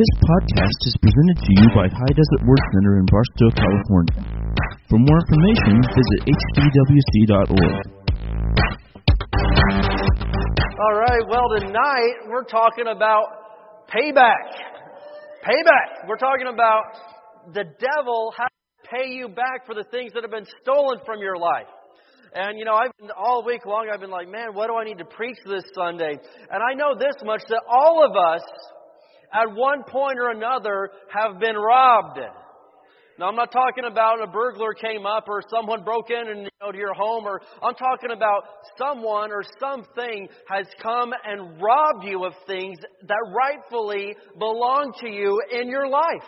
This podcast is presented to you by High Desert Word Center in Barstow, California. For more information, visit hdwc.org. All right, well, tonight we're talking about payback. We're talking about the devil has to pay you back for the things that have been stolen from your life. And, you know, all week long I've been like, man, what do I need to preach this Sunday? And I know this much, that all of us, at one point or another, have been robbed. Now, I'm not talking about a burglar came up or someone broke in and, you know, to your home. Or I'm talking about someone or something has come and robbed you of things that rightfully belong to you in your life.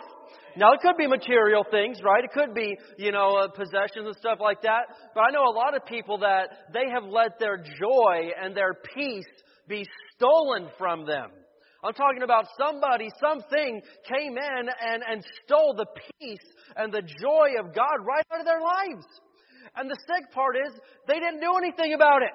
Now, it could be material things, right? It could be, you know, possessions and stuff like that. But I know a lot of people that they have let their joy and their peace be stolen from them. I'm talking about somebody, something came in and stole the peace and the joy of God right out of their lives. And the sick part is they didn't do anything about it.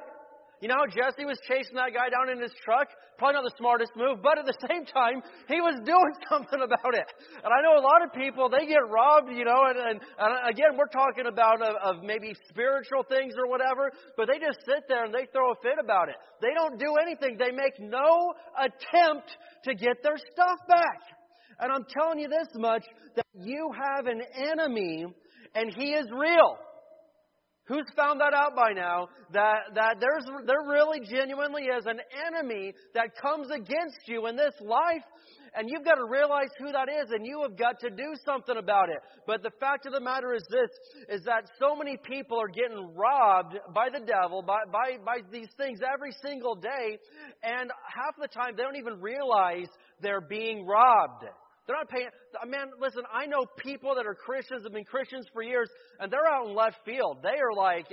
You know, Jesse was chasing that guy down in his truck. Probably not the smartest move, but at the same time, he was doing something about it. And I know a lot of people, they get robbed, you know, and again, we're talking about of maybe spiritual things or whatever, but they just sit there and they throw a fit about it. They don't do anything. They make no attempt to get their stuff back. And I'm telling you this much, that you have an enemy, and he is real. Who's found that out by now? That there really genuinely is an enemy that comes against you in this life. And you've got to realize who that is, and you have got to do something about it. But the fact of the matter is this, is that so many people are getting robbed by the devil, by these things every single day. And half the time, they don't even realize they're being robbed. They're not paying. Man, listen, I know people that are Christians, have been Christians for years, and they're out in left field. They are like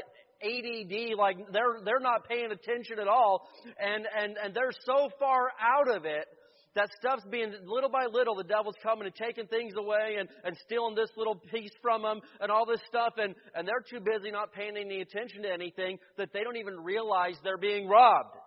ADD, like they're not paying attention at all. And they're so far out of it that stuff's being, little by little, the devil's coming and taking things away and stealing this little piece from them and all this stuff. And they're too busy not paying any attention to anything that they don't even realize they're being robbed.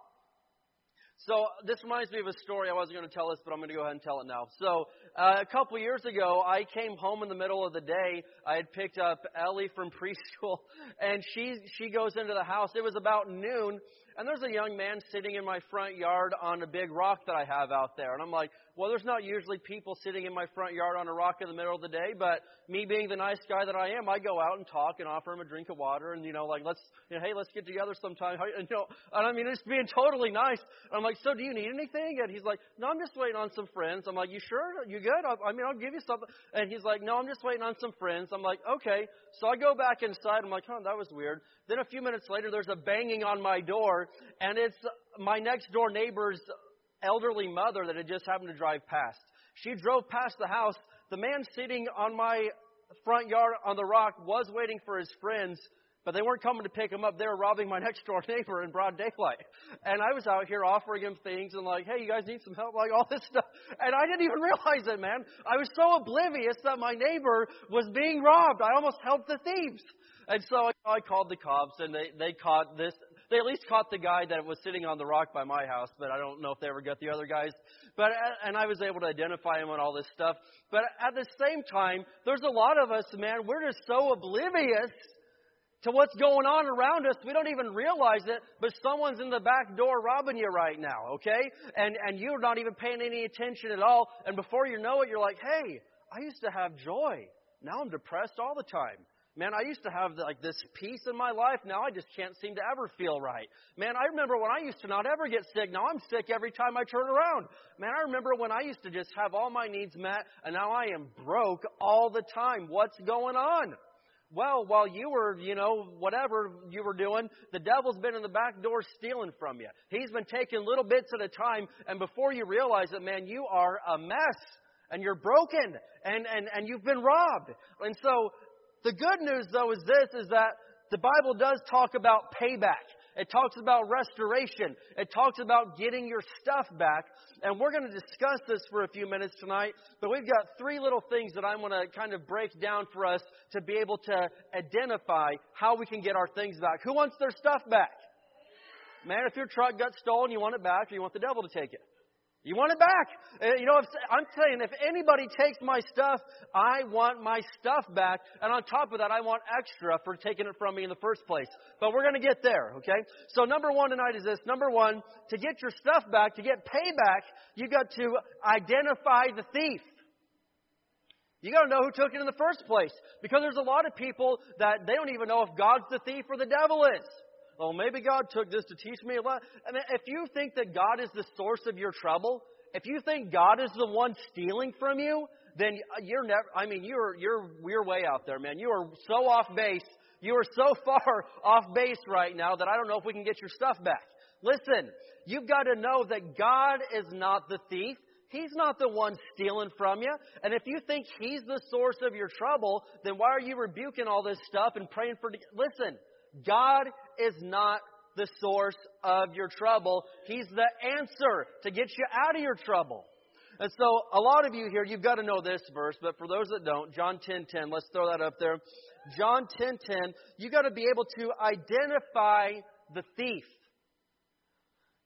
So this reminds me of a story. I wasn't going to tell this, but I'm going to go ahead and tell it now. So a couple years ago, I came home in the middle of the day. I had picked up Ellie from preschool, and she goes into the house. It was about noon, and there's a young man sitting in my front yard on a big rock that I have out there. And I'm like, well, there's not usually people sitting in my front yard on a rock in the middle of the day, but me being the nice guy that I am, I go out and talk and offer him a drink of water and, you know, like, let's, you know, hey, let's get together sometime. And, you know, and I mean, just being totally nice. And I'm like, so do you need anything? And he's like, no, I'm just waiting on some friends. I'm like, you sure? You good? I mean, I'll give you something. And he's like, no, I'm just waiting on some friends. I'm like, okay. So I go back inside. I'm like, oh, that was weird. Then a few minutes later, there's a banging on my door, and it's my next door neighbor's elderly mother that had just happened to drive past. She drove past the house. The man sitting on my front yard on the rock was waiting for his friends, but they weren't coming to pick him up. They were robbing my next door neighbor in broad daylight. And I was out here offering him things and like, hey, you guys need some help? Like all this stuff. And I didn't even realize it, man. I was so oblivious that my neighbor was being robbed. I almost helped the thieves. And so I called the cops, and they caught this. They at least caught the guy that was sitting on the rock by my house, but I don't know if they ever got the other guys. And I was able to identify him and all this stuff. But at the same time, there's a lot of us, man, we're just so oblivious to what's going on around us. We don't even realize it, but someone's in the back door robbing you right now, okay? And you're not even paying any attention at all. And before you know it, you're like, hey, I used to have joy. Now I'm depressed all the time. Man, I used to have like this peace in my life. Now I just can't seem to ever feel right. Man, I remember when I used to not ever get sick. Now I'm sick every time I turn around. Man, I remember when I used to just have all my needs met, and now I am broke all the time. What's going on? Well, while you were, you know, whatever you were doing, the devil's been in the back door stealing from you. He's been taking little bits at a time, and before you realize it, man, you are a mess, and you're broken, and you've been robbed. And so the good news, though, is this, is that the Bible does talk about payback. It talks about restoration. It talks about getting your stuff back. And we're going to discuss this for a few minutes tonight. But we've got three little things that I want to kind of break down for us to be able to identify how we can get our things back. Who wants their stuff back? Man, if your truck got stolen, you want it back, or you want the devil to take it? You want it back. You know, I'm saying, if anybody takes my stuff, I want my stuff back. And on top of that, I want extra for taking it from me in the first place. But we're going to get there, okay? So number one tonight is this. Number one, to get your stuff back, to get payback, you got to identify the thief. You got to know who took it in the first place. Because there's a lot of people that they don't even know if God's the thief or the devil is. Oh, maybe God took this to teach me a lot. I mean, if you think that God is the source of your trouble, if you think God is the one stealing from you, then you're never, I mean, you're way out there, man. You are so off base. You are so far off base right now that I don't know if we can get your stuff back. Listen, you've got to know that God is not the thief. He's not the one stealing from you. And if you think He's the source of your trouble, then why are you rebuking all this stuff and praying for... Listen, God is not the source of your trouble. He's the answer to get you out of your trouble. And so a lot of you here, you've got to know this verse, but for those that don't, John 10:10, let's throw that up there. John 10:10, you've got to be able to identify the thief.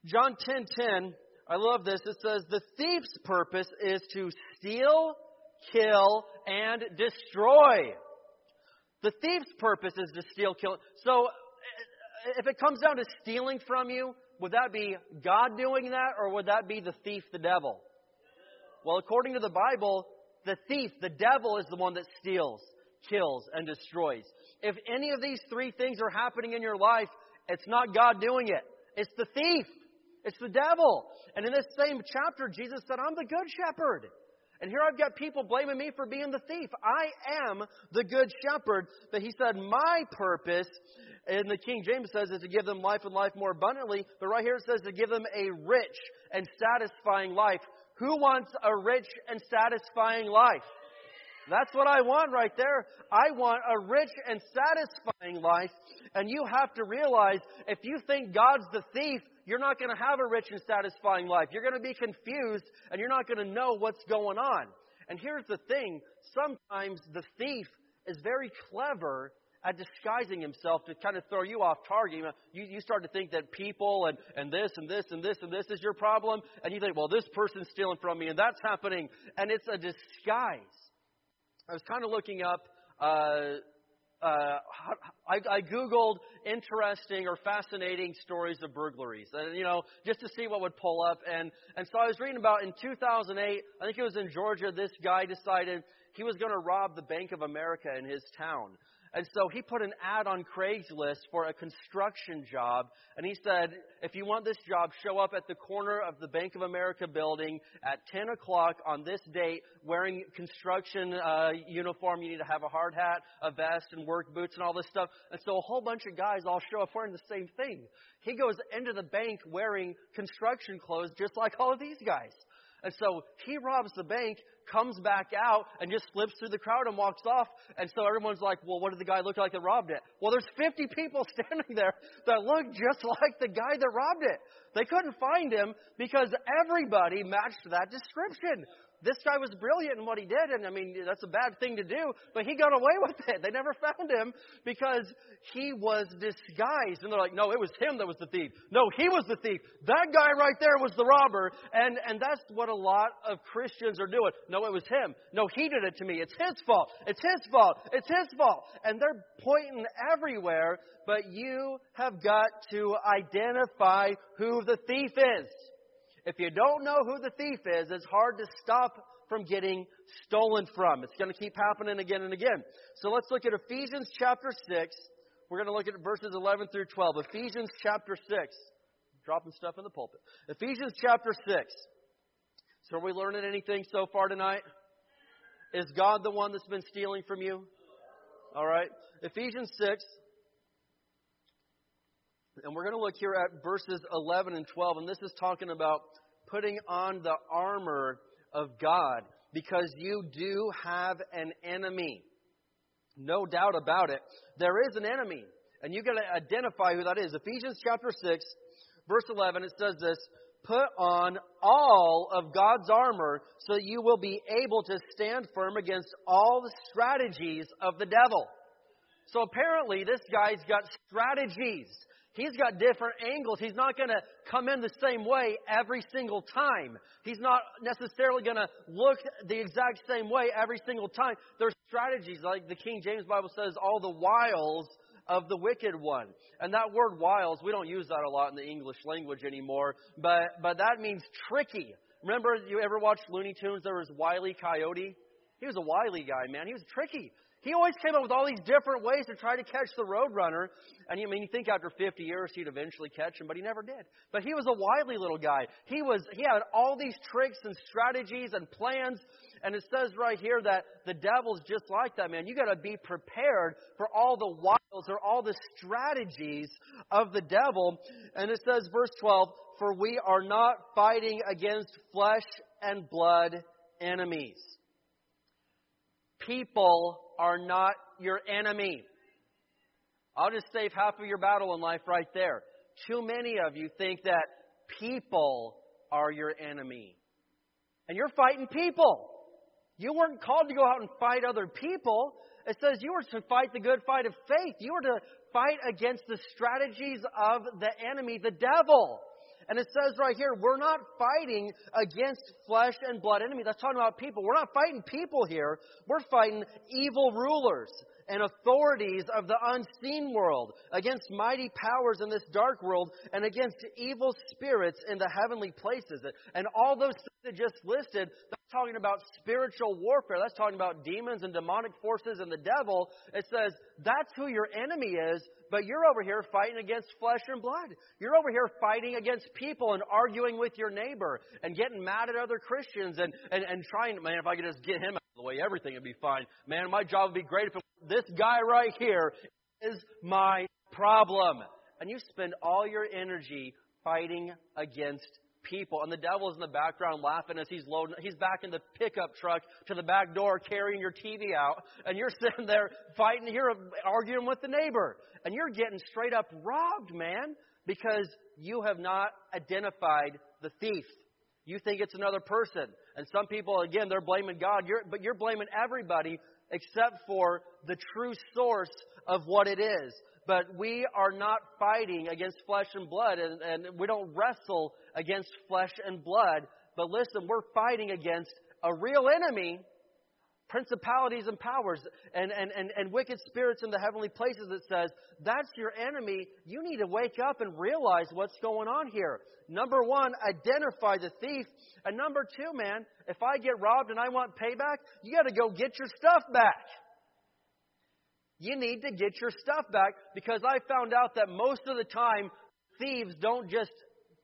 John 10:10, I love this. It says, the thief's purpose is to steal, kill, and destroy. The thief's purpose is to steal, kill. So if it comes down to stealing from you, would that be God doing that, or would that be the thief, the devil? Well, according to the Bible, the thief, the devil, is the one that steals, kills, and destroys. If any of these three things are happening in your life, it's not God doing it. It's the thief. It's the devil. And in this same chapter, Jesus said, I'm the good shepherd. And here I've got people blaming me for being the thief. I am the good shepherd. But He said, my purpose, and the King James says, is to give them life and life more abundantly. But right here it says to give them a rich and satisfying life. Who wants a rich and satisfying life? That's what I want right there. I want a rich and satisfying life. And you have to realize, if you think God's the thief, you're not going to have a rich and satisfying life. You're going to be confused, and you're not going to know what's going on. And here's the thing. Sometimes the thief is very clever at disguising himself to kind of throw you off target. You know, you start to think that people and this is your problem. And you think, well, this person's stealing from me, and that's happening. And it's a disguise. I was kind of looking up, I Googled interesting or fascinating stories of burglaries, and you know, just to see what would pull up. And so I was reading about in 2008, I think it was in Georgia, this guy decided he was going to rob the Bank of America in his town. And so he put an ad on Craigslist for a construction job. And he said, if you want this job, show up at the corner of the Bank of America building at 10 o'clock on this date, wearing construction uniform. You need to have a hard hat, a vest, and work boots and all this stuff. And so a whole bunch of guys all show up wearing the same thing. He goes into the bank wearing construction clothes just like all of these guys. And so he robs the bank, comes back out, and just slips through the crowd and walks off. And so everyone's like, well, what did the guy look like that robbed it? Well, there's 50 people standing there that look just like the guy that robbed it. They couldn't find him because everybody matched that description. This guy was brilliant in what he did, and I mean, that's a bad thing to do, but he got away with it. They never found him because he was disguised. And they're like, no, it was him that was the thief. No, he was the thief. That guy right there was the robber, and that's what a lot of Christians are doing. No, it was him. No, he did it to me. It's his fault. It's his fault. It's his fault. And they're pointing everywhere, but you have got to identify who the thief is. If you don't know who the thief is, it's hard to stop from getting stolen from. It's going to keep happening again and again. So let's look at Ephesians chapter 6. We're going to look at verses 11 through 12. Ephesians chapter 6. Dropping stuff in the pulpit. Ephesians chapter 6. So are we learning anything so far tonight? Is God the one that's been stealing from you? All right. Ephesians 6. And we're going to look here at verses 11 and 12. And this is talking about putting on the armor of God, because you do have an enemy. No doubt about it. There is an enemy. And you've got to identify who that is. Ephesians chapter 6, verse 11, it says this. Put on all of God's armor so that you will be able to stand firm against all the strategies of the devil. So apparently this guy's got strategies. He's got different angles. He's not going to come in the same way every single time. He's not necessarily going to look the exact same way every single time. There's strategies, like the King James Bible says, all the wiles of the wicked one. And that word wiles, we don't use that a lot in the English language anymore, but that means tricky. Remember, you ever watched Looney Tunes? There was Wile E. Coyote. He was a wily guy, man. He was tricky. He always came up with all these different ways to try to catch the roadrunner. And you think after 50 years he'd eventually catch him, but he never did. But he was a wily little guy. He had all these tricks and strategies and plans. And it says right here that the devil's just like that, man. You got to be prepared for all the wiles or all the strategies of the devil. And it says, verse 12, for we are not fighting against flesh and blood enemies. People are not your enemy. I'll just save half of your battle in life right there. Too many of you think that people are your enemy. And you're fighting people. You weren't called to go out and fight other people. It says you were to fight the good fight of faith. You were to fight against the strategies of the enemy, the devil. And it says right here, we're not fighting against flesh and blood enemy. That's talking about people. We're not fighting people here. We're fighting evil rulers and authorities of the unseen world, against mighty powers in this dark world, and against evil spirits in the heavenly places. And all those things that just listed, that's talking about spiritual warfare. That's talking about demons and demonic forces and the devil. It says that's who your enemy is, but you're over here fighting against flesh and blood. You're over here fighting against people and arguing with your neighbor and getting mad at other Christians and trying, man, if I could just get him out of the way, everything would be fine. Man, my job would be great if it this guy right here is my problem. And you spend all your energy fighting against people. And the devil's in the background laughing as he's loading. He's back in the pickup truck to the back door carrying your TV out. And you're sitting there fighting here, arguing with the neighbor. And you're getting straight up robbed, man, because you have not identified the thief. You think it's another person. And some people, again, they're blaming God. But you're blaming everybody except for the true source of what it is. But we are not fighting against flesh and blood, and we don't wrestle against flesh and blood. But listen, we're fighting against a real enemy, principalities and powers, and wicked spirits in the heavenly places. It says, that's your enemy. You need to wake up and realize what's going on here. Number one, identify the thief. And number two, man, if I get robbed and I want payback, you got to go get your stuff back. You need to get your stuff back, because I found out that most of the time, thieves don't just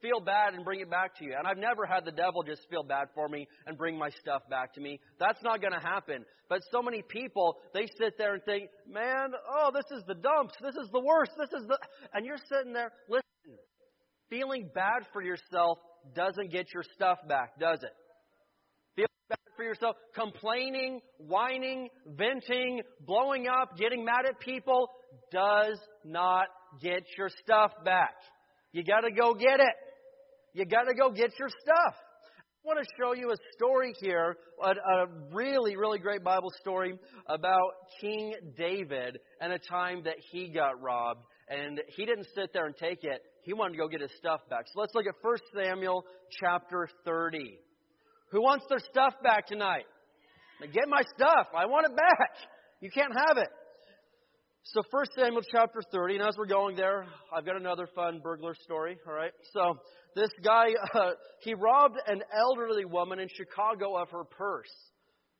feel bad and bring it back to you. And I've never had the devil just feel bad for me and bring my stuff back to me. That's not going to happen. But so many people, they sit there and think, man, oh, this is the dumps. This is the worst. And you're sitting there, listen, feeling bad for yourself doesn't get your stuff back, does it? Feeling bad for yourself, complaining, whining, venting, blowing up, getting mad at people does not get your stuff back. You got to go get it. You got to go get your stuff. I want to show you a story here, a really, really great Bible story about King David and a time that he got robbed. And he didn't sit there and take it. He wanted to go get his stuff back. So let's look at 1 Samuel chapter 30. Who wants their stuff back tonight? Get my stuff. I want it back. You can't have it. So 1 Samuel chapter 30, and as we're going there, I've got another fun burglar story, all right? So this guy, he robbed an elderly woman in Chicago of her purse,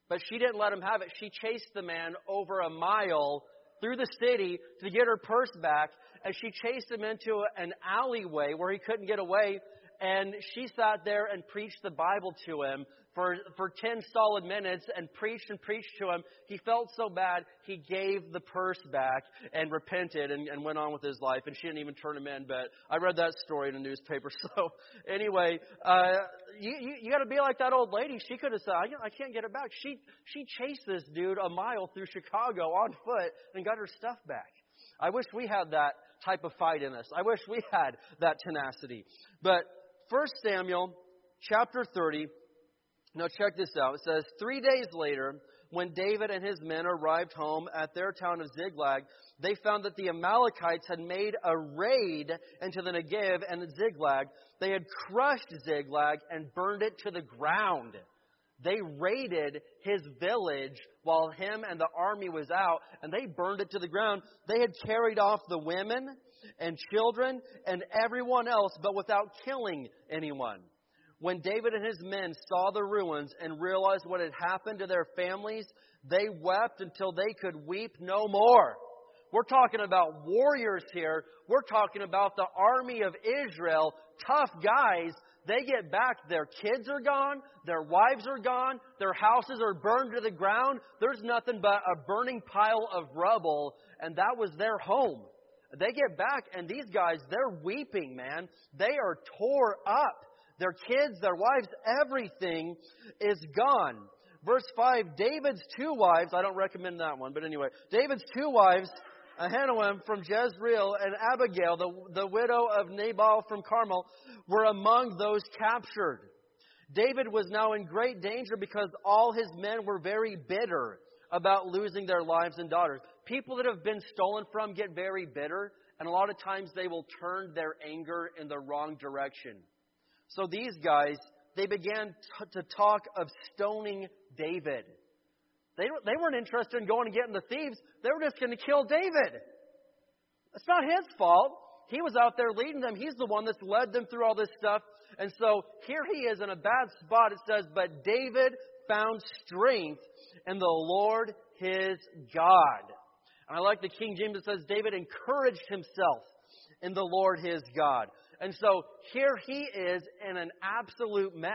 but she didn't let him have it. She chased the man over a mile through the city to get her purse back, and she chased him into an alleyway where he couldn't get away, and she sat there and preached the Bible to him for 10 solid minutes and preached to him. He felt so bad, he gave the purse back and repented and went on with his life. And she didn't even turn him in, but I read that story in a newspaper. So anyway, you got to be like that old lady. She could have said, I can't get it back. She chased this dude a mile through Chicago on foot and got her stuff back. I wish we had that type of fight in us. I wish we had that tenacity. But 1 Samuel chapter 30, now check this out. It says, 3 days later, when David and his men arrived home at their town of Ziklag, they found that the Amalekites had made a raid into the Negev and the Ziklag. They had crushed Ziklag and burned it to the ground. They raided his village while him and the army was out, and they burned it to the ground. They had carried off the women and children and everyone else, but without killing anyone. When David and his men saw the ruins and realized what had happened to their families, they wept until they could weep no more. We're talking about warriors here. We're talking about the army of Israel, tough guys. They get back, their kids are gone, their wives are gone, their houses are burned to the ground. There's nothing but a burning pile of rubble, and that was their home. They get back, and these guys, they're weeping, man. They are tore up. Their kids, their wives, everything is gone. Verse 5, David's two wives, I don't recommend that one, but anyway. David's two wives, Ahinoam from Jezreel and Abigail, the widow of Nabal from Carmel, were among those captured. David was now in great danger because all his men were very bitter about losing their lives and daughters. People that have been stolen from get very bitter, and a lot of times they will turn their anger in the wrong direction. So these guys, they began to talk of stoning David. They weren't interested in going and getting the thieves. They were just going to kill David. It's not his fault. He was out there leading them. He's the one that's led them through all this stuff. And so here he is in a bad spot. It says, but David found strength in the Lord his God. And I like the King James. It says David encouraged himself in the Lord his God. And so here he is in an absolute mess.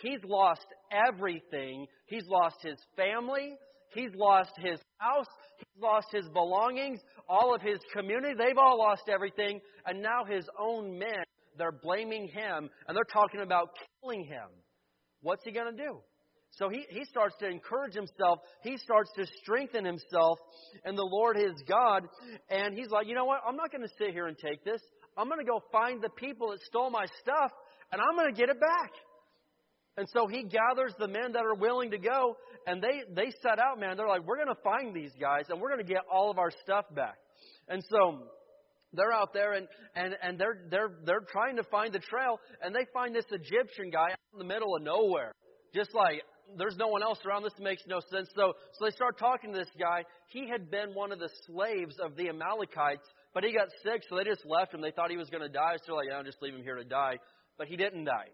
He's lost everything. He's lost his family. He's lost his house. He's lost his belongings. All of his community. They've all lost everything. And now his own men, they're blaming him. And they're talking about killing him. What's he going to do? So he starts to encourage himself. He starts to strengthen himself in the Lord his God. And he's like, you know what? I'm not going to sit here and take this. I'm going to go find the people that stole my stuff, and I'm going to get it back. And so he gathers the men that are willing to go, and they set out, man. They're like, we're going to find these guys, and we're going to get all of our stuff back. And so they're out there, and they're trying to find the trail, and they find this Egyptian guy out in the middle of nowhere. Just like, there's no one else around. This makes no sense. So they start talking to this guy. He had been one of the slaves of the Amalekites, but he got sick, so they just left him. They thought he was going to die. So they're like, I'll just leave him here to die. But he didn't die.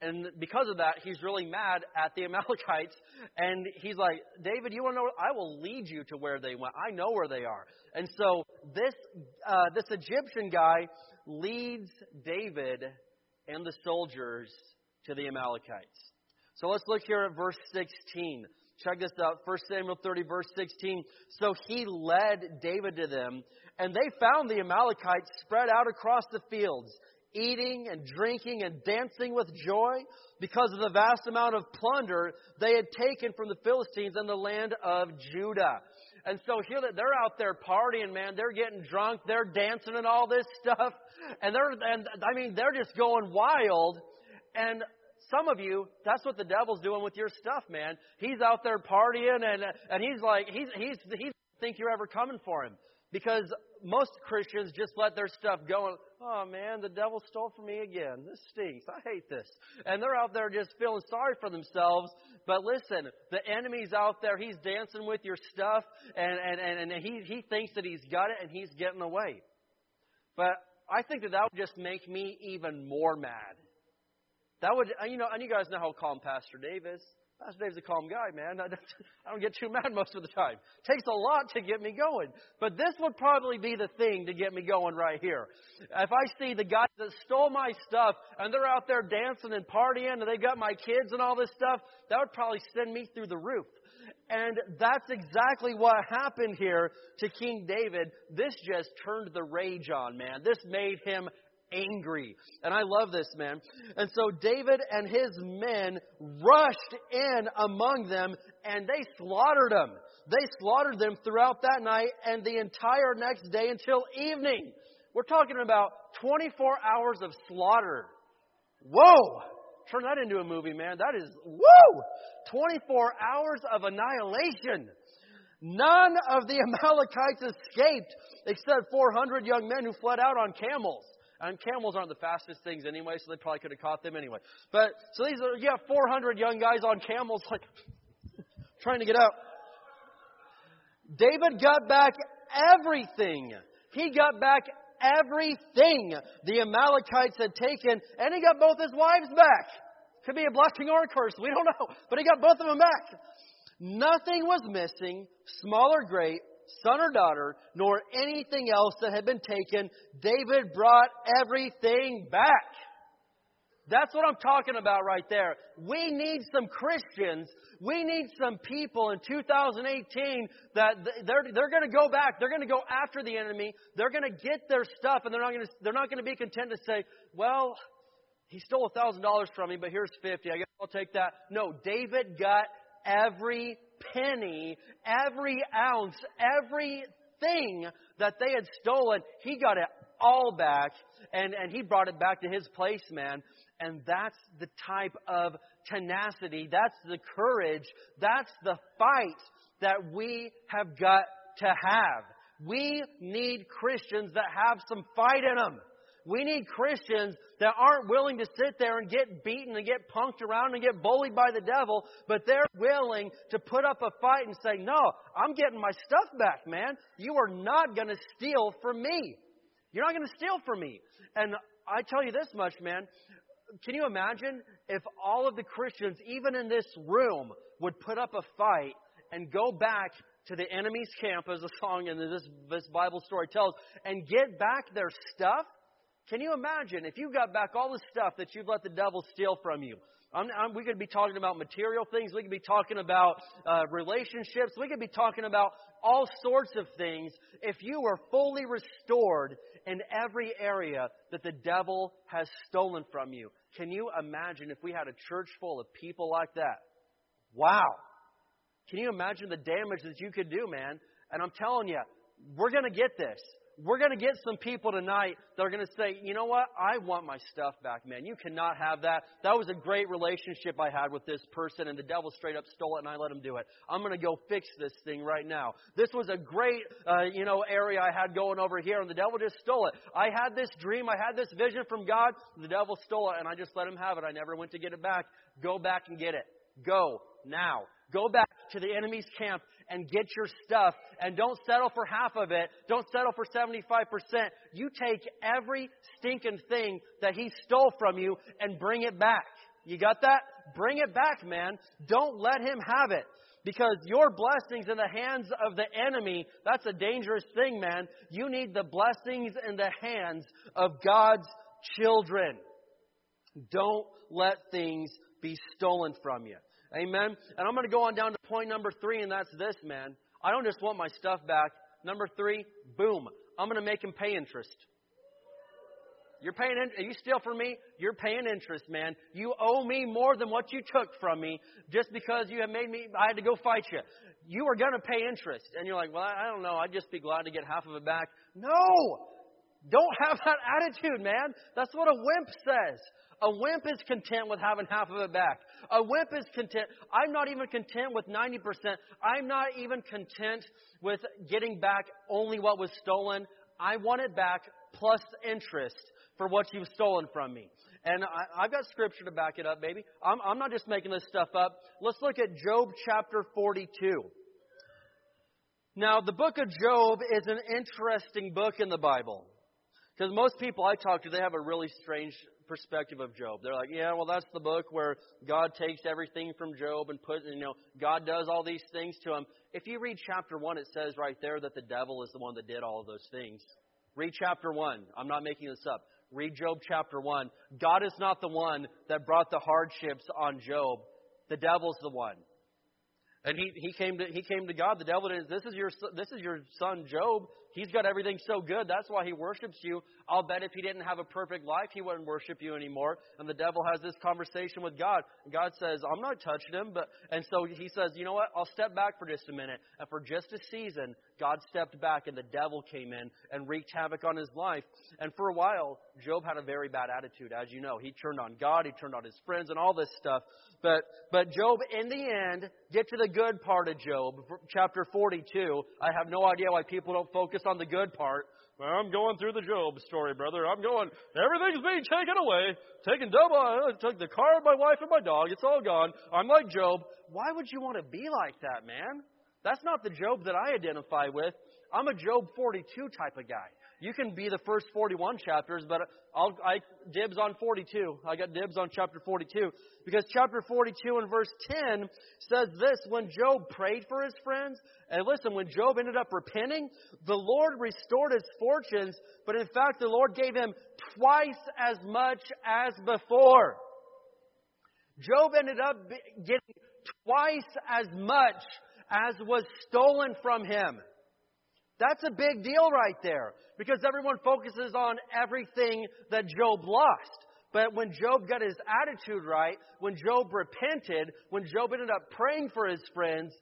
And because of that, he's really mad at the Amalekites. And he's like, David, you want to know? I will lead you to where they went. I know where they are. And so this Egyptian guy leads David and the soldiers to the Amalekites. So let's look here at verse 16. Check this out. 1 Samuel 30, verse 16. So he led David to them, and they found the Amalekites spread out across the fields, eating and drinking and dancing with joy because of the vast amount of plunder they had taken from the Philistines and the land of Judah. And so here they're out there partying, man. They're getting drunk. They're dancing and all this stuff. And they're just going wild. And some of you, that's what the devil's doing with your stuff, man. He's out there partying, and he's like, he doesn't think you're ever coming for him. Because most Christians just let their stuff go and, oh man, the devil stole from me again. This stinks. I hate this. And they're out there just feeling sorry for themselves. But listen, the enemy's out there. He's dancing with your stuff, and he thinks that he's got it, and he's getting away. But I think that would just make me even more mad. That would, and you guys know how calm Pastor Dave is. Pastor Dave's a calm guy, man. I don't get too mad most of the time. It takes a lot to get me going. But this would probably be the thing to get me going right here. If I see the guys that stole my stuff and they're out there dancing and partying and they got my kids and all this stuff, that would probably send me through the roof. And that's exactly what happened here to King David. This just turned the rage on, man. This made him angry. And I love this, man. And so David and his men rushed in among them, and they slaughtered them. They slaughtered them throughout that night and the entire next day until evening. We're talking about 24 hours of slaughter. Whoa! Turn that into a movie, man. That is, woo! 24 hours of annihilation. None of the Amalekites escaped except 400 young men who fled out on camels. And camels aren't the fastest things anyway, so they probably could have caught them anyway. But, so these are, yeah, 400 young guys on camels, like, trying to get out. David got back everything. He got back everything the Amalekites had taken, and he got both his wives back. Could be a blessing or a curse, we don't know. But he got both of them back. Nothing was missing, small or great, son or daughter, nor anything else that had been taken. David brought everything back. That's what I'm talking about right there. We need some Christians. We need some people in 2018 that they're going to go back. They're going to go after the enemy. They're going to get their stuff, and they're not going to be content to say, "Well, he stole $1,000 from me, but here's 50. I guess I'll take that." No, David got every penny, every ounce, everything that they had stolen. He got it all back, and he brought it back to his place, man. And that's the type of tenacity, that's the courage, that's the fight that we have got to have. We need Christians that have some fight in them. We need Christians that aren't willing to sit there and get beaten and get punked around and get bullied by the devil, but they're willing to put up a fight and say, "No, I'm getting my stuff back, man. You are not going to steal from me. You're not going to steal from me." And I tell you this much, man. Can you imagine if all of the Christians, even in this room, would put up a fight and go back to the enemy's camp, as the song in this Bible story tells, and get back their stuff? Can you imagine if you got back all the stuff that you've let the devil steal from you? We could be talking about material things. We could be talking about relationships. We could be talking about all sorts of things. If you were fully restored in every area that the devil has stolen from you, can you imagine if we had a church full of people like that? Wow. Can you imagine the damage that you could do, man? And I'm telling you, we're going to get this. We're going to get some people tonight that are going to say, "You know what? I want my stuff back, man. You cannot have that. That was a great relationship I had with this person, and the devil straight up stole it, and I let him do it. I'm going to go fix this thing right now. This was a great, area I had going over here, and the devil just stole it. I had this dream. I had this vision from God. The devil stole it, and I just let him have it. I never went to get it back." Go back and get it. Go now. Go back to the enemy's camp and get your stuff, and don't settle for half of it. Don't settle for 75%. You take every stinking thing that he stole from you and bring it back. You got that? Bring it back, man. Don't let him have it. Because your blessings in the hands of the enemy, that's a dangerous thing, man. You need the blessings in the hands of God's children. Don't let things be stolen from you. Amen. And I'm going to go on down to point number 3, and that's this, man. I don't just want my stuff back. Number 3, boom. I'm going to make him pay interest. You're paying interest. You steal from me, you're paying interest, man. You owe me more than what you took from me just because you have made me, I had to go fight you. You are going to pay interest. And you're like, "Well, I don't know. I'd just be glad to get half of it back." No! Don't have that attitude, man. That's what a wimp says. A wimp is content with having half of it back. A wimp is content. I'm not even content with 90%. I'm not even content with getting back only what was stolen. I want it back plus interest for what you've stolen from me. And I've got scripture to back it up, baby. I'm not just making this stuff up. Let's look at Job chapter 42. Now, the book of Job is an interesting book in the Bible. Because most people I talk to, they have a really strange perspective of Job. They're like, "Yeah, well, that's the book where God takes everything from Job and God does all these things to him." If you read chapter 1, it says right there that the devil is the one that did all of those things. Read chapter 1. I'm not making this up. Read Job chapter 1. God is not the one that brought the hardships on Job. The devil's the one. And he came to God. The devil didn't. This is your son Job. He's got everything so good. That's why he worships you. I'll bet if he didn't have a perfect life, he wouldn't worship you anymore. And the devil has this conversation with God. And God says, I'm not touching him. And so he says, you know what? I'll step back for just a minute. And for just a season, God stepped back and the devil came in and wreaked havoc on his life. And for a while, Job had a very bad attitude. As you know, he turned on God. He turned on his friends and all this stuff. But Job, in the end, get to the good part of Job, chapter 42. I have no idea why people don't focus on the good part. Well, I'm going through the Job story, brother. I'm going, everything's being taken away. Taken double, I took the car of my wife and my dog. It's all gone. I'm like Job. Why would you want to be like that, man? That's not the Job that I identify with. I'm a Job 42 type of guy. You can be the first 41 chapters, but I dibs on 42. I got dibs on chapter 42. Because chapter 42 and verse 10 says this, when Job prayed for his friends, and listen, when Job ended up repenting, the Lord restored his fortunes, but in fact the Lord gave him twice as much as before. Job ended up getting twice as much as was stolen from him. That's a big deal right there, because everyone focuses on everything that Job lost. But when Job got his attitude right, when Job repented, when Job ended up praying for his friends,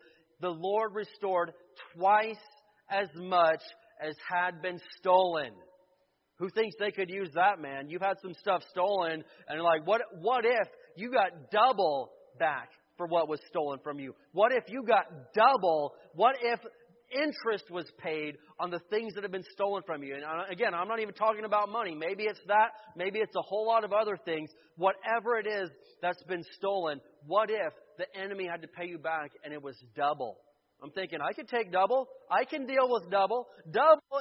the Lord restored twice as much as had been stolen. Who thinks they could use that, man? You've had some stuff stolen, and you're like, what if you got double back for what was stolen from you? What if you got double? What if interest was paid on the things that have been stolen from you? And again, I'm not even talking about money. Maybe it's that. Maybe it's a whole lot of other things. Whatever it is that's been stolen, what if the enemy had to pay you back and it was double? I'm thinking, I could take double. I can deal with double. Double's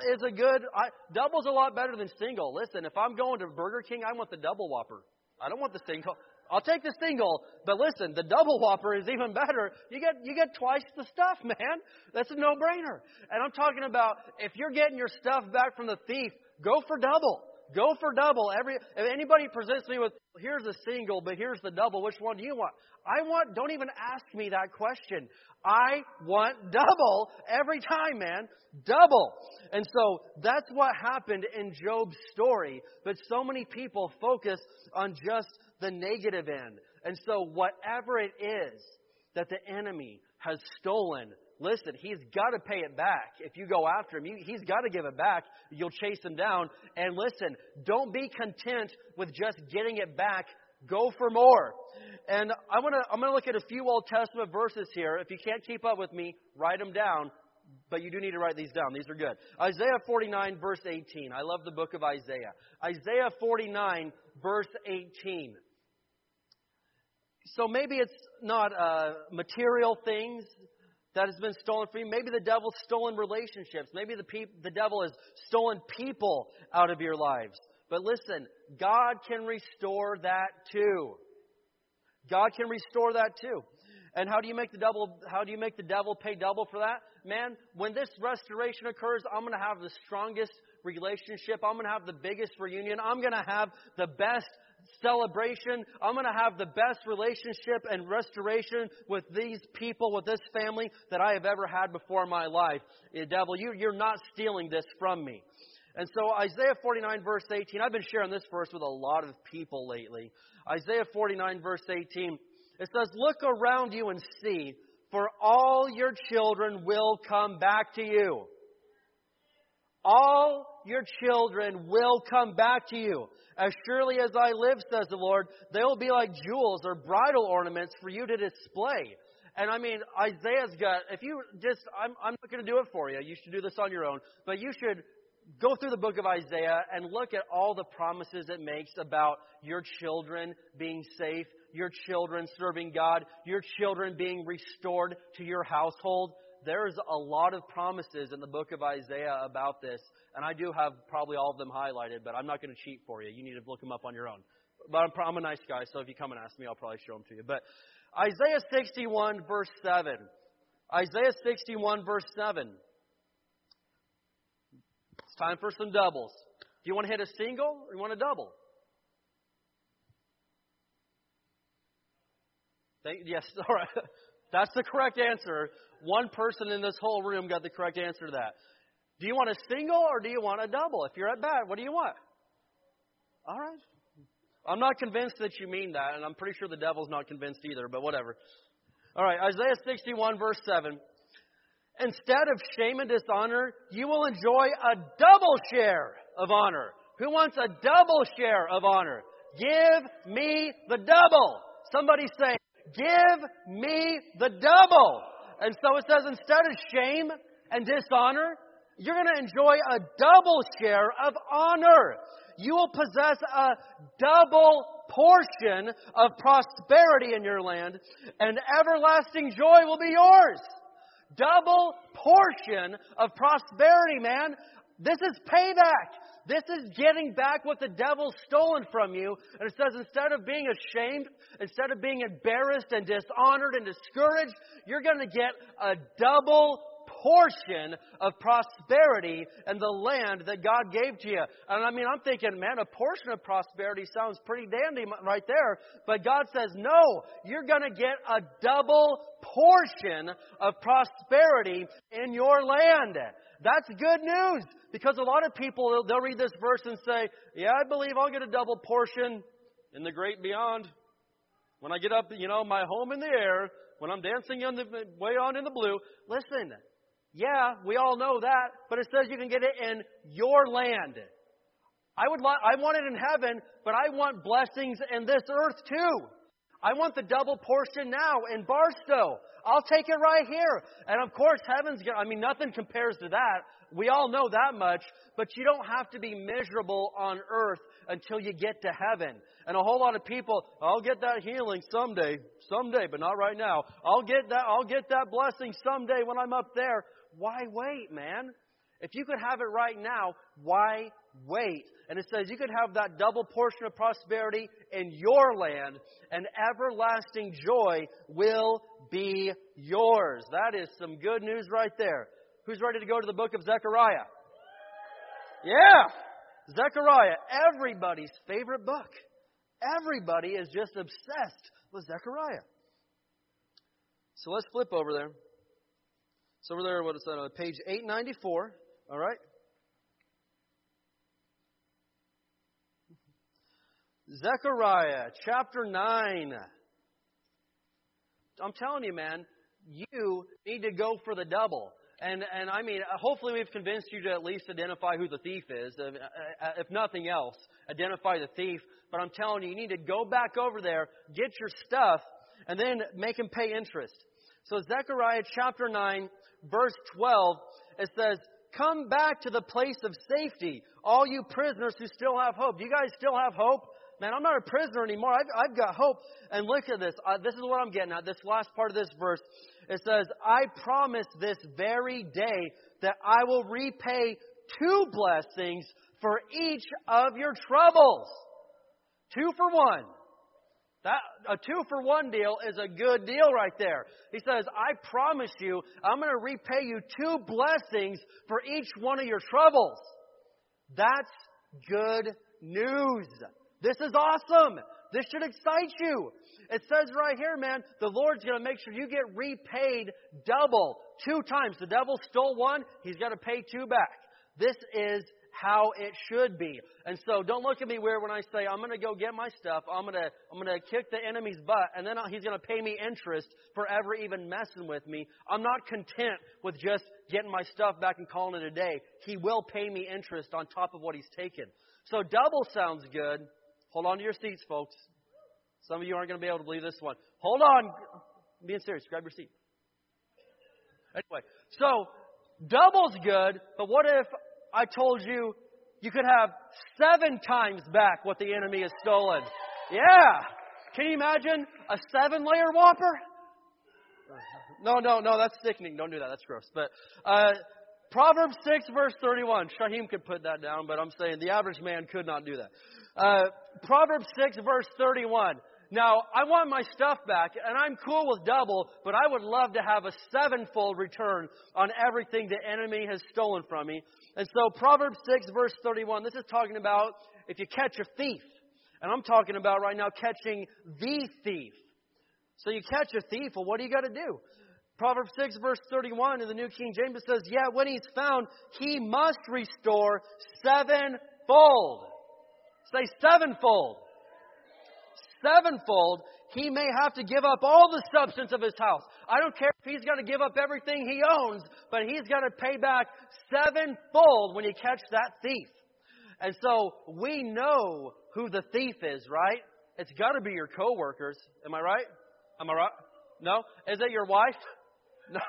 a lot better than single. Listen, if I'm going to Burger King, I want the double Whopper. I don't want the single. I'll take the single, but listen, the double Whopper is even better. You get twice the stuff, man. That's a no-brainer. And I'm talking about if you're getting your stuff back from the thief, go for double. Go for double. If anybody presents me with, here's a single, but here's the double, which one do you want? Don't even ask me that question. I want double every time, man. Double. And so that's what happened in Job's story. But so many people focus on just the negative end. And so whatever it is that the enemy has stolen, listen, he's got to pay it back. If you go after him, he's got to give it back. You'll chase him down. And listen, don't be content with just getting it back. Go for more. And I'm going to look at a few Old Testament verses here. If you can't keep up with me, write them down. But you do need to write these down. These are good. Isaiah 49, verse 18. I love the book of Isaiah. Isaiah 49, verse 18. So maybe it's not material things that has been stolen from you. Maybe the devil's stolen relationships. Maybe the devil has stolen people out of your lives. But listen, God can restore that too. God can restore that too. And how do you make the devil pay double for that? Man, when this restoration occurs, I'm going to have the strongest relationship. I'm going to have the biggest reunion. I'm going to have the best celebration. I'm going to have the best relationship and restoration with these people, with this family that I have ever had before in my life. The devil, you're not stealing this from me. And so Isaiah 49, verse 18, I've been sharing this verse with a lot of people lately. Isaiah 49, verse 18, it says, look around you and see, for all your children will come back to you. All your children will come back to you. As surely as I live, says the Lord, they will be like jewels or bridal ornaments for you to display. And I mean, Isaiah's got, if you just, I'm not going to do it for you. You should do this on your own. But you should go through the book of Isaiah and look at all the promises it makes about your children being safe, your children serving God, your children being restored to your household. There's a lot of promises in the book of Isaiah about this. And I do have probably all of them highlighted, but I'm not going to cheat for you. You need to look them up on your own. But I'm a nice guy, so if you come and ask me, I'll probably show them to you. But Isaiah 61, verse 7. Isaiah 61, verse 7. It's time for some doubles. Do you want to hit a single or you want a double? Yes, all right. That's the correct answer. One person in this whole room got the correct answer to that. Do you want a single or do you want a double? If you're at bat, what do you want? All right. I'm not convinced that you mean that, and I'm pretty sure the devil's not convinced either, but whatever. All right, Isaiah 61, verse 7. Instead of shame and dishonor, you will enjoy a double share of honor. Who wants a double share of honor? Give me the double. Somebody say, give me the double. And so it says, instead of shame and dishonor, you're going to enjoy a double share of honor. You will possess a double portion of prosperity in your land, and everlasting joy will be yours. Double portion of prosperity, man. This is payback. This is getting back what the devil's stolen from you. And it says instead of being ashamed, instead of being embarrassed and dishonored and discouraged, you're going to get a double portion of prosperity and the land that God gave to you. And I mean, I'm thinking, man, a portion of prosperity sounds pretty dandy right there. But God says, no, you're going to get a double portion of prosperity in your land. That's good news, because a lot of people, they'll read this verse and say, yeah, I believe I'll get a double portion in the great beyond. When I get up, my home in the air, when I'm dancing on the way on in the blue. Listen, yeah, we all know that, but it says you can get it in your land. I want it in heaven, but I want blessings in this earth too. I want the double portion now in Barstow. I'll take it right here. And of course, nothing compares to that. We all know that much, but you don't have to be miserable on earth until you get to heaven. And a whole lot of people, I'll get that healing someday, but not right now. I'll get that blessing someday when I'm up there. Why wait, man? If you could have it right now, why wait? And it says you could have that double portion of prosperity in your land, and everlasting joy will be yours. That is some good news right there. Who's ready to go to the book of Zechariah? Yeah! Zechariah, everybody's favorite book. Everybody is just obsessed with Zechariah. So let's flip over there. So over there, what is that? Page 894. All right. Zechariah chapter 9. I'm telling you, man, you need to go for the double. And I mean, hopefully we've convinced you to at least identify who the thief is. If nothing else, identify the thief. But I'm telling you, you need to go back over there, get your stuff, and then make him pay interest. So Zechariah chapter 9, verse 12, it says, come back to the place of safety, all you prisoners who still have hope. Do you guys still have hope? Man, I'm not a prisoner anymore. I've got hope. And look at this. This is what I'm getting at. This last part of this verse. It says, I promise this very day that I will repay two blessings for each of your troubles. 2 for 1. A 2 for 1 deal is a good deal right there. He says, I promise you, I'm going to repay you two blessings for each one of your troubles. That's good news. This is awesome. This should excite you. It says right here, man, the Lord's going to make sure you get repaid double, 2 times. The devil stole 1. He's got to pay 2 back. This is how it should be. And so don't look at me weird when I say, I'm going to go get my stuff. I'm going to kick the enemy's butt, and then he's going to pay me interest for ever even messing with me. I'm not content with just getting my stuff back and calling it a day. He will pay me interest on top of what he's taken. So double sounds good. Hold on to your seats, folks. Some of you aren't going to be able to believe this one. Hold on. I'm being serious. Grab your seat. Anyway, so double's good, but what if I told you you could have 7 times back what the enemy has stolen? Yeah. Can you imagine a 7-layer Whopper? No, that's sickening. Don't do that. That's gross. But Proverbs 6, verse 31. Shaheem could put that down, but I'm saying the average man could not do that. Proverbs 6, verse 31. Now, I want my stuff back, and I'm cool with double, but I would love to have a 7-fold return on everything the enemy has stolen from me. And so Proverbs 6, verse 31, this is talking about if you catch a thief. And I'm talking about right now catching the thief. So you catch a thief, well, what do you got to do? Proverbs 6, verse 31 in the New King James, it says, "Yet when he's found, he must restore sevenfold." Say sevenfold. Sevenfold. He may have to give up all the substance of his house. I don't care if he's got to give up everything he owns, but he's got to pay back sevenfold when you catch that thief. And so we know who the thief is, right? It's got to be your coworkers. Am I right? Am I right? No? Is it your wife? No.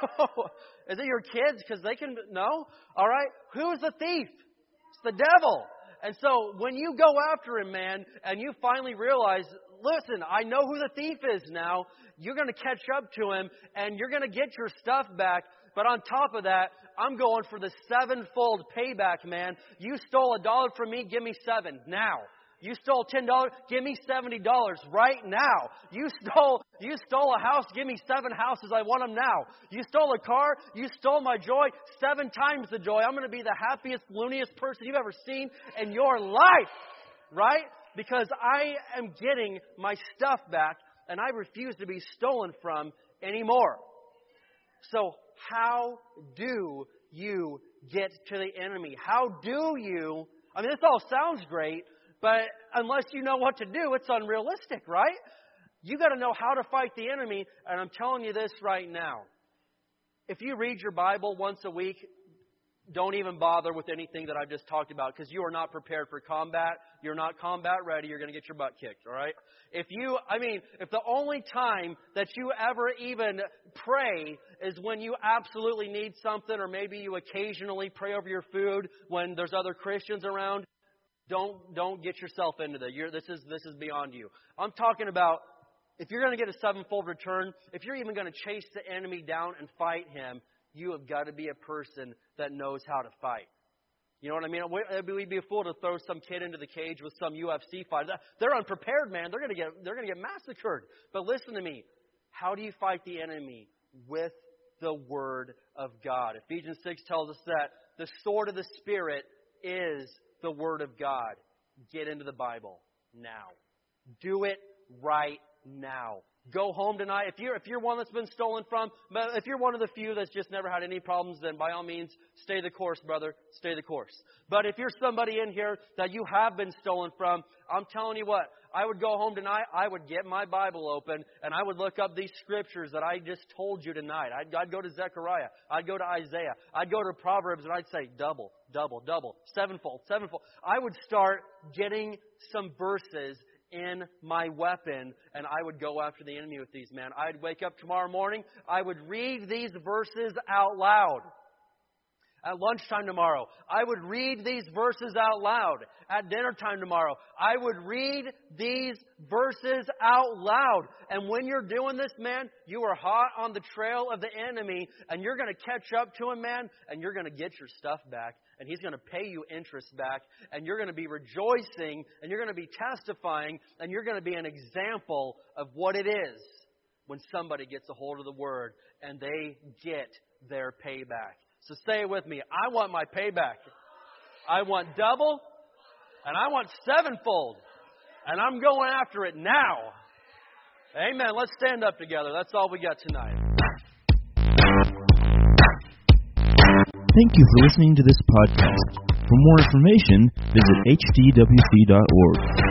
Is it your kids? Because they can... No? All right. Who is the thief? It's the devil. And so when you go after him, man, and you finally realize, listen, I know who the thief is now. You're going to catch up to him, and you're going to get your stuff back. But on top of that, I'm going for the sevenfold payback, man. You stole $1 from me, give me $7 now. You stole $10, give me $70 right now. You stole a house, give me 7 houses, I want them now. You stole a car, you stole my joy, 7 times the joy. I'm going to be the happiest, looniest person you've ever seen in your life, right? Because I am getting my stuff back, and I refuse to be stolen from anymore. So how do you get to the enemy? How do you, I mean, this all sounds great, but unless you know what to do, it's unrealistic, right? You got to know how to fight the enemy. And I'm telling you this right now. If you read your Bible once a week, don't even bother with anything that I've just talked about, because you are not prepared for combat. You're not combat ready. You're going to get your butt kicked, all right? If the only time that you ever even pray is when you absolutely need something, or maybe you occasionally pray over your food when there's other Christians around, Don't get yourself into that. This is beyond you. I'm talking about if you're going to get a sevenfold return, if you're even going to chase the enemy down and fight him, you have got to be a person that knows how to fight. You know what I mean? We'd be a fool to throw some kid into the cage with some UFC fighter. They're unprepared, man. They're going to get massacred. But listen to me. How do you fight the enemy? With the Word of God. Ephesians 6 tells us that the sword of the Spirit is the Word of God. Get into the Bible now. Do it right now. Go home tonight. If you're one that's been stolen from, but if you're one of the few that's just never had any problems, then by all means, stay the course, brother. Stay the course. But if you're somebody in here that you have been stolen from, I'm telling you what, I would go home tonight, I would get my Bible open, and I would look up these scriptures that I just told you tonight. I'd go to Zechariah. I'd go to Isaiah. I'd go to Proverbs, and I'd say, double, double, double, sevenfold, sevenfold. I would start getting some verses in my weapon, and I would go after the enemy with these, man. I'd wake up tomorrow morning, I would read these verses out loud. At lunchtime tomorrow, I would read these verses out loud. At dinner time tomorrow, I would read these verses out loud. And when you're doing this, man, you are hot on the trail of the enemy, and you're going to catch up to him, man, and you're going to get your stuff back, and he's going to pay you interest back, and you're going to be rejoicing, and you're going to be testifying, and you're going to be an example of what it is when somebody gets a hold of the Word and they get their payback. So say it with me. I want my payback. I want double, and I want sevenfold, and I'm going after it now. Amen. Let's stand up together. That's all we got tonight. Thank you for listening to this podcast. For more information, visit hdwc.org.